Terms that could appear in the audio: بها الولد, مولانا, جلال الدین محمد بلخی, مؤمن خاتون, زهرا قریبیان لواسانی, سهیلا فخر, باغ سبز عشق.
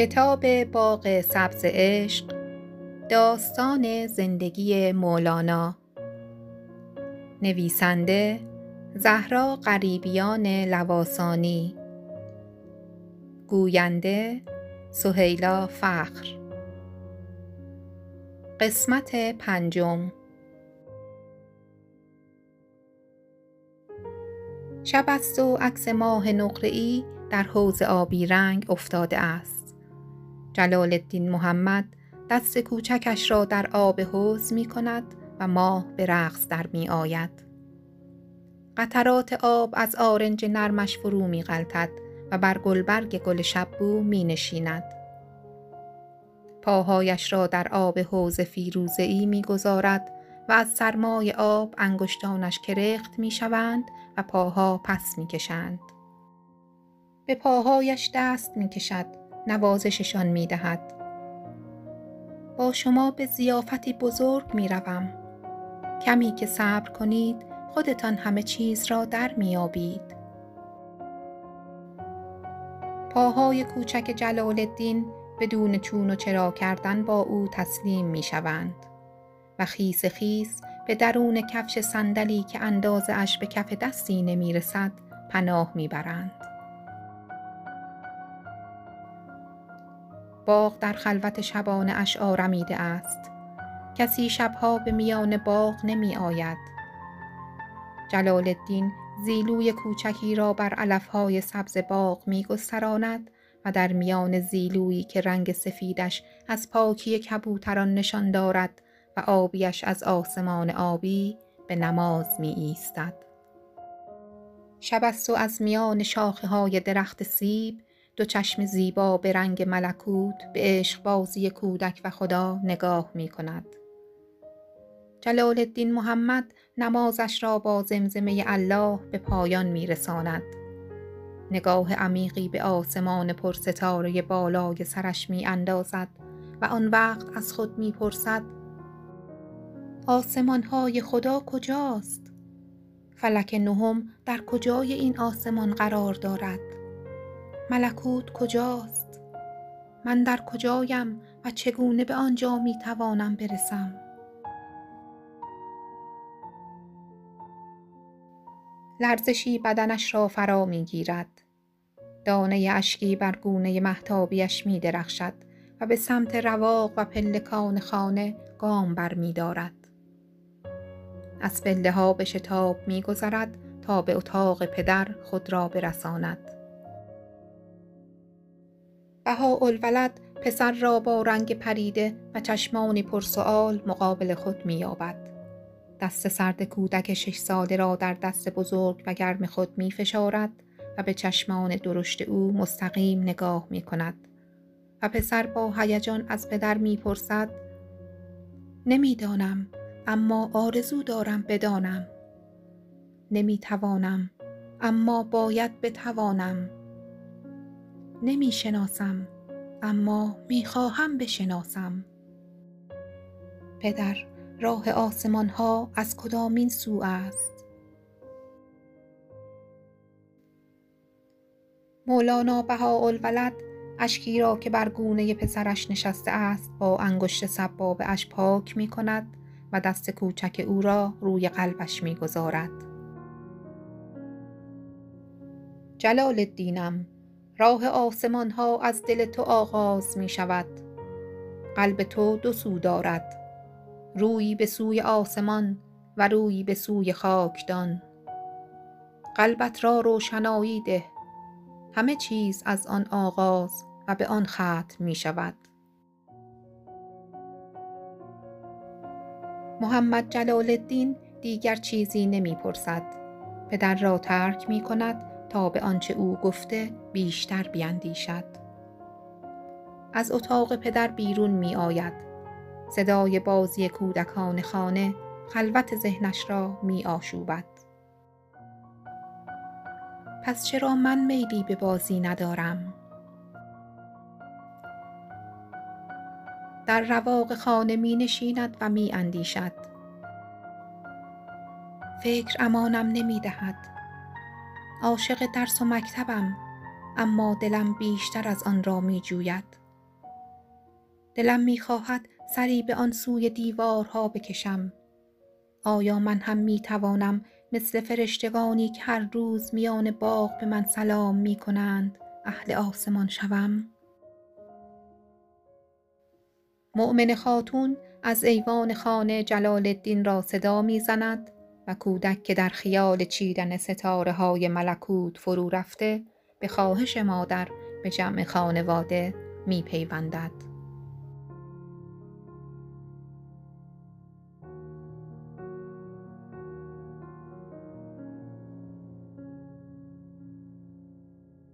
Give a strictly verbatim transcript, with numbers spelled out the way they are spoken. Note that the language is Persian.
کتاب باغ سبز عشق، داستان زندگی مولانا، نویسنده زهرا قریبیان لواسانی، گوینده سهیلا فخر. قسمت پنجم. شب است و عکس ماه نقره‌ای در حوض آبی رنگ افتاده است. جلال الدین محمد دست کوچکش را در آب حوض می کند و ماه به رقص در می آید. قطرات آب از آرنج نرمش فرو می غلطد و بر گلبرگ گل شبو می نشیند. پاهایش را در آب حوض فیروزه‌ای می گذارد و از سرمای آب انگشتانش کرخت می شوند و پاها پس می کشند. به پاهایش دست می کشد، نوازششان می دهد. با شما به ضیافتی بزرگ می روم. کمی که صبر کنید، خودتان همه چیز را در می یابید. پاهای کوچک جلال الدین بدون چون و چرا کردن با او تسلیم می شوند و خیس خیس به درون کفش صندلی که اندازه‌اش به کف دستی نمی رسد پناه می برند. باغ در خلوت شبانه اش آرمیده است. کسی شبها به میان باغ نمی آید. جلال الدین زیلوی کوچکی را بر علفهای سبز باغ می گستراند و در میان زیلویی که رنگ سفیدش از پاکی کبوتران نشان دارد و آبیش از آسمان آبی، به نماز می ایستد. شب است و از میان شاخه‌های درخت سیب دو چشم زیبا به رنگ ملکوت به عشق بازی کودک و خدا نگاه می کند. جلال الدین محمد نمازش را با زمزمه الله به پایان می رساند. نگاه عمیقی به آسمان پرستاره بالای سرش می اندازد و آن وقت از خود می پرسد: آسمانهای خدا کجاست؟ فلک نهم در کجای این آسمان قرار دارد؟ ملکوت کجاست؟ من در کجایم و چگونه به آنجا می توانم برسم؟ لرزشی بدنش را فرا می گیرد. دانه اشکی بر گونه مهتابیش می درخشد و به سمت رواق و پلکان خانه گام بر می دارد. از پله ها به شتاب می گذرد تا به اتاق پدر خود را برساند. بها الولد پسر را با رنگ پریده و چشمانی پرسؤال مقابل خود می‌یابد. دست سرد کودک شش ساله را در دست بزرگ و گرم خود می‌فشارد و به چشمان درشت او مستقیم نگاه می‌کند و پسر با هیجان از پدر می‌پرسد: نمی‌دانم، اما آرزو دارم بدانم. نمی‌توانم، اما باید بتوانم. نمی شناسم، اما می خواهم بشناسم. پدر، راه آسمان ها از کدامین سو است؟ مولانا بهاءالولد اشکی را که بر گونه پسرش نشسته است با انگشت سبابه اش پاک می کند و دست کوچک او را روی قلبش می گذارد. جلال الدینم، راه آسمان ها از دل تو آغاز می شود. قلب تو دو سو دارد، رویی به سوی آسمان و رویی به سوی خاکدان. قلبت را روشنایی ده، همه چیز از آن آغاز و به آن ختم می شود. محمد جلال الدین دیگر چیزی نمی پرسد. پدر را ترک می کند تا به آنچه او گفته بیشتر بیندیشد. از اتاق پدر بیرون می آید. صدای بازی کودکان خانه خلوت ذهنش را می آشوبد. پس چرا من میلی به بازی ندارم؟ در رواق خانه می نشیند و می اندیشد. فکر امانم نمی دهد. عاشق درس و مکتبم، اما دلم بیشتر از آن را می جوید. دلم می‌خواهد سری به آن سوی دیوارها بکشم. آیا من هم می‌توانم مثل فرشتگانی که هر روز میان باغ به من سلام می‌کنند اهل آسمان شوم؟ مؤمن خاتون از ایوان خانه جلال الدین را صدا می‌زند و کودک که در خیال چیدن ستاره‌های ملکوت فرو رفته به خواهش مادر به جمع خانواده می‌پیوندد.